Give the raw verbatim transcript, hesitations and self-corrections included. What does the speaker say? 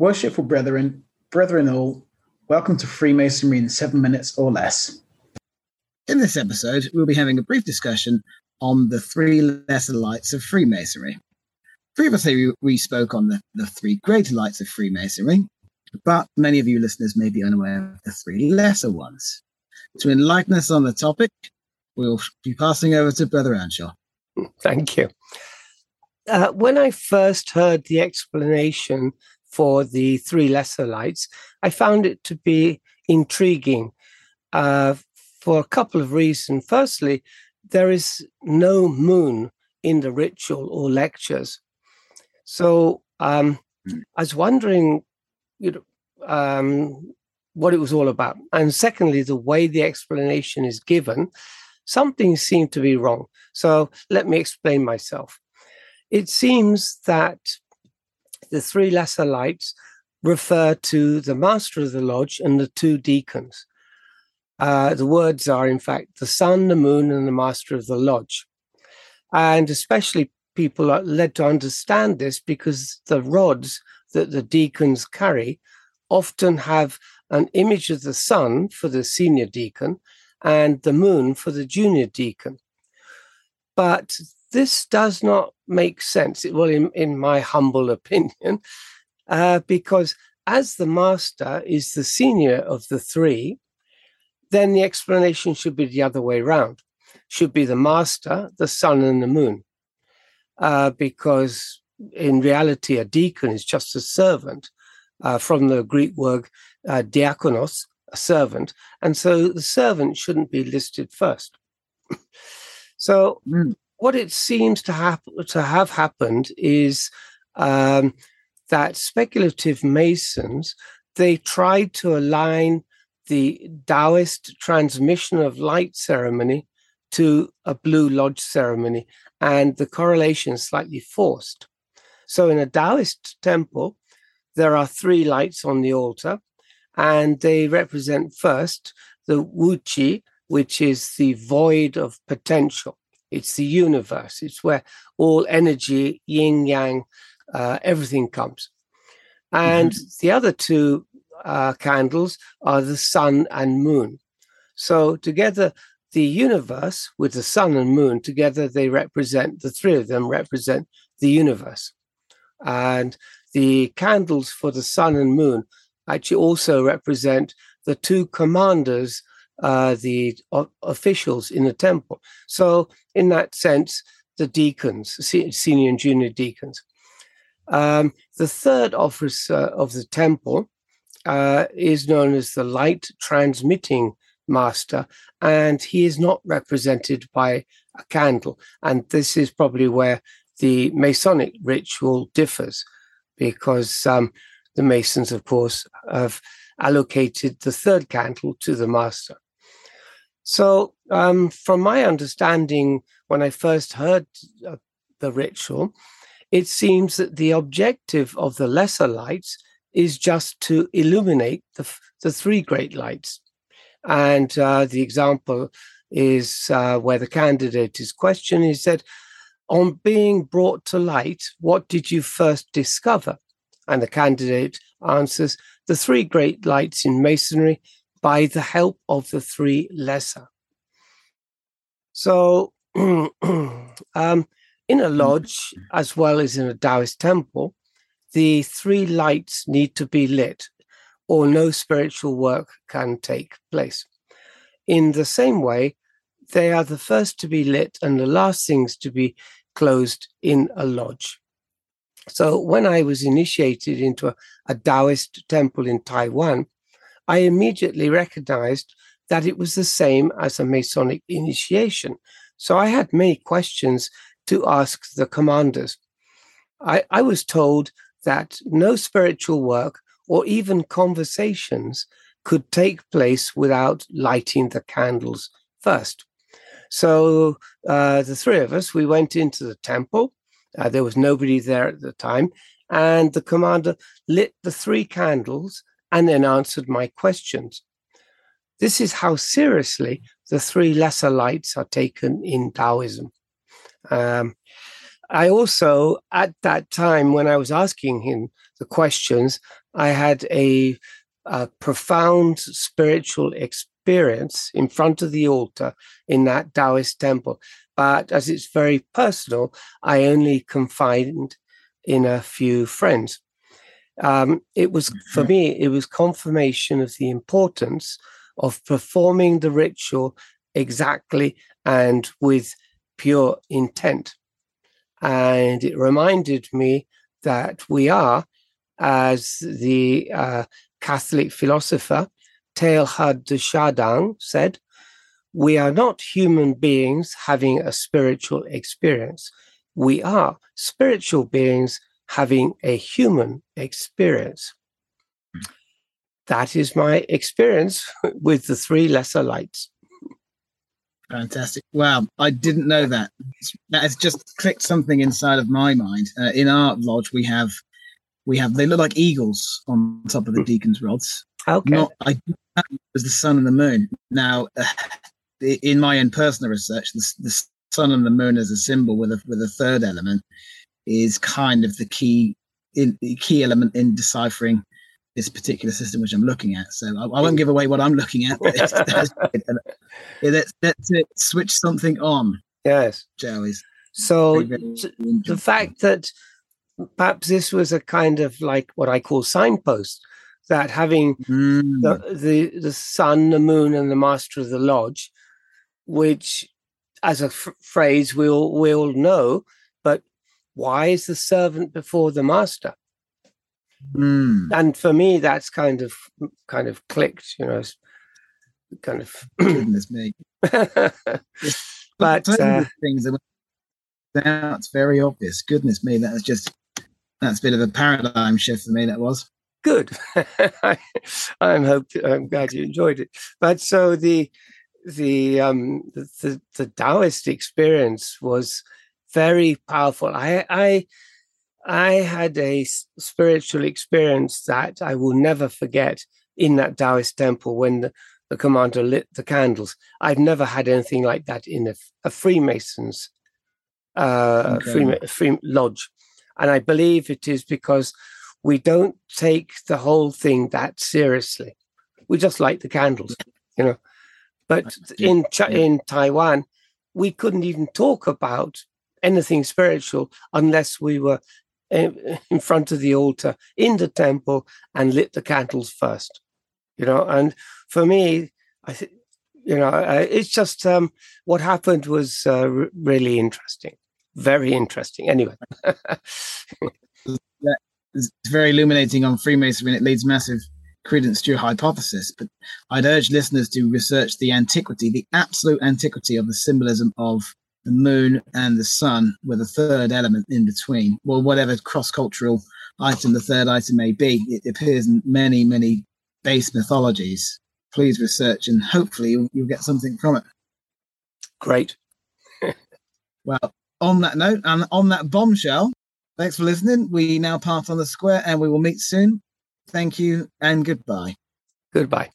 Worshipful brethren, brethren all, welcome to Freemasonry in seven minutes or less. In this episode, we'll be having a brief discussion on the three lesser lights of Freemasonry. Previously, we spoke on the, the three greater lights of Freemasonry, but many of you listeners may be unaware of the three lesser ones. To enlighten us on the topic, we'll be passing over to Brother Anshel. Thank you. Uh, when I first heard the explanation for the three lesser lights, I found it to be intriguing uh, for a couple of reasons. Firstly, there is no moon in the ritual or lectures. So um, I was wondering you know, um, what it was all about. And secondly, the way the explanation is given, something seemed to be wrong. So let me explain myself. It seems that the three lesser lights refer to the master of the lodge and the two deacons. Uh, the words are, in fact, the sun, the moon, and the master of the lodge. And especially people are led to understand this because the rods that the deacons carry often have an image of the sun for the senior deacon and the moon for the junior deacon. But this does not make sense, well, in, in my humble opinion, uh, because as the master is the senior of the three, then the explanation should be the other way round. Should be the master, the sun, and the moon, uh, because in reality, a deacon is just a servant, uh, from the Greek word uh, diakonos, a servant, and so the servant shouldn't be listed first. So mm. What it seems to, hap- to have happened is um, that speculative Masons, they tried to align the Taoist transmission of light ceremony to a blue lodge ceremony, and the correlation is slightly forced. So in a Taoist temple, there are three lights on the altar, and they represent first the wu chi, which is the void of potential. It's the universe. It's where all energy, yin yang, uh, everything comes. And mm-hmm. the other two uh, candles are the sun and moon. So together, the universe with the sun and moon together, they represent, the three of them represent the universe. And the candles for the sun and moon actually also represent the two commanders, Uh, the o- officials in the temple. So in that sense, the deacons, se- senior and junior deacons. Um, the third officer of the temple uh, is known as the light transmitting master, and he is not represented by a candle. And this is probably where the Masonic ritual differs, because um, the Masons, of course, have allocated the third candle to the master. So um, from my understanding, when I first heard uh, the ritual, it seems that the objective of the lesser lights is just to illuminate the, the three great lights. And uh, the example is uh, where the candidate is questioned. He said, on being brought to light, what did you first discover? And the candidate answers, the three great lights in Masonry, by the help of the three lesser. So um, in a lodge, as well as in a Taoist temple, the three lights need to be lit or no spiritual work can take place. In the same way, they are the first to be lit and the last things to be closed in a lodge. So when I was initiated into a, a Taoist temple in Taiwan, I immediately recognized that it was the same as a Masonic initiation. So I had many questions to ask the commanders. I, I was told that no spiritual work or even conversations could take place without lighting the candles first. So uh, the three of us, we went into the temple. Uh, there was nobody there at the time. And the commander lit the three candles and then answered my questions. This is how seriously the three lesser lights are taken in Taoism. Um, I also, at that time, when I was asking him the questions, I had a, a profound spiritual experience in front of the altar in that Taoist temple. But as it's very personal, I only confided in a few friends. Um, it was, for me, it was confirmation of the importance of performing the ritual exactly and with pure intent. And it reminded me that we are, as the uh, Catholic philosopher Teilhard de Chardin said, we are not human beings having a spiritual experience. We are spiritual beings having a human experience. That is my experience with the three lesser lights. Fantastic. Wow. I didn't know that. That has just clicked something inside of my mind. Uh, in our lodge, we have, we have, they look like eagles on top of the deacon's rods. Okay. Not, I didn't know it was the sun and the moon. Now, uh, in my own personal research, the, the sun and the moon as a symbol with a, with a third element is kind of the key, in, key element in deciphering this particular system which I'm looking at, so I, I won't give away what I'm looking at. But it's, that's it. Let's, let's it. Switch something on. Yes, Joey. So very, very the fact that perhaps this was a kind of like what I call signpost, that having mm. the, the the sun, the moon, and the master of the lodge, which as a f phrase we all we all know, but why is the servant before the master? Mm. And for me, that's kind of kind of clicked, you know, kind of. Goodness me! But uh, things are, that's very obvious. Goodness me, that's just that's a bit of a paradigm shift for me. That was good. I, I'm hope I'm glad you enjoyed it. But so the the um the the Taoist experience was very powerful. I I. I had a spiritual experience that I will never forget in that Taoist temple when the, the commander lit the candles. I've never had anything like that in a, a Freemason's uh, okay. free, free lodge. And I believe it is because we don't take the whole thing that seriously. We just light the candles, you know. But in, in Taiwan, we couldn't even talk about anything spiritual unless we were in front of the altar in the temple and lit the candles first, you know. And for me, I think, you know, uh, it's just um, what happened was uh, really interesting, very interesting. Anyway, it's very illuminating on Freemasonry, and it leads massive credence to your hypothesis. But I'd urge listeners to research the antiquity, the absolute antiquity of the symbolism of the moon and the sun, with a third element in between, or well, whatever cross-cultural item the third item may be. It appears in many, many base mythologies. Please research, and hopefully you'll, you'll get something from it. Great. Well, on that note, and on that bombshell, thanks for listening. We now part on the square, and we will meet soon. Thank you, and goodbye. Goodbye.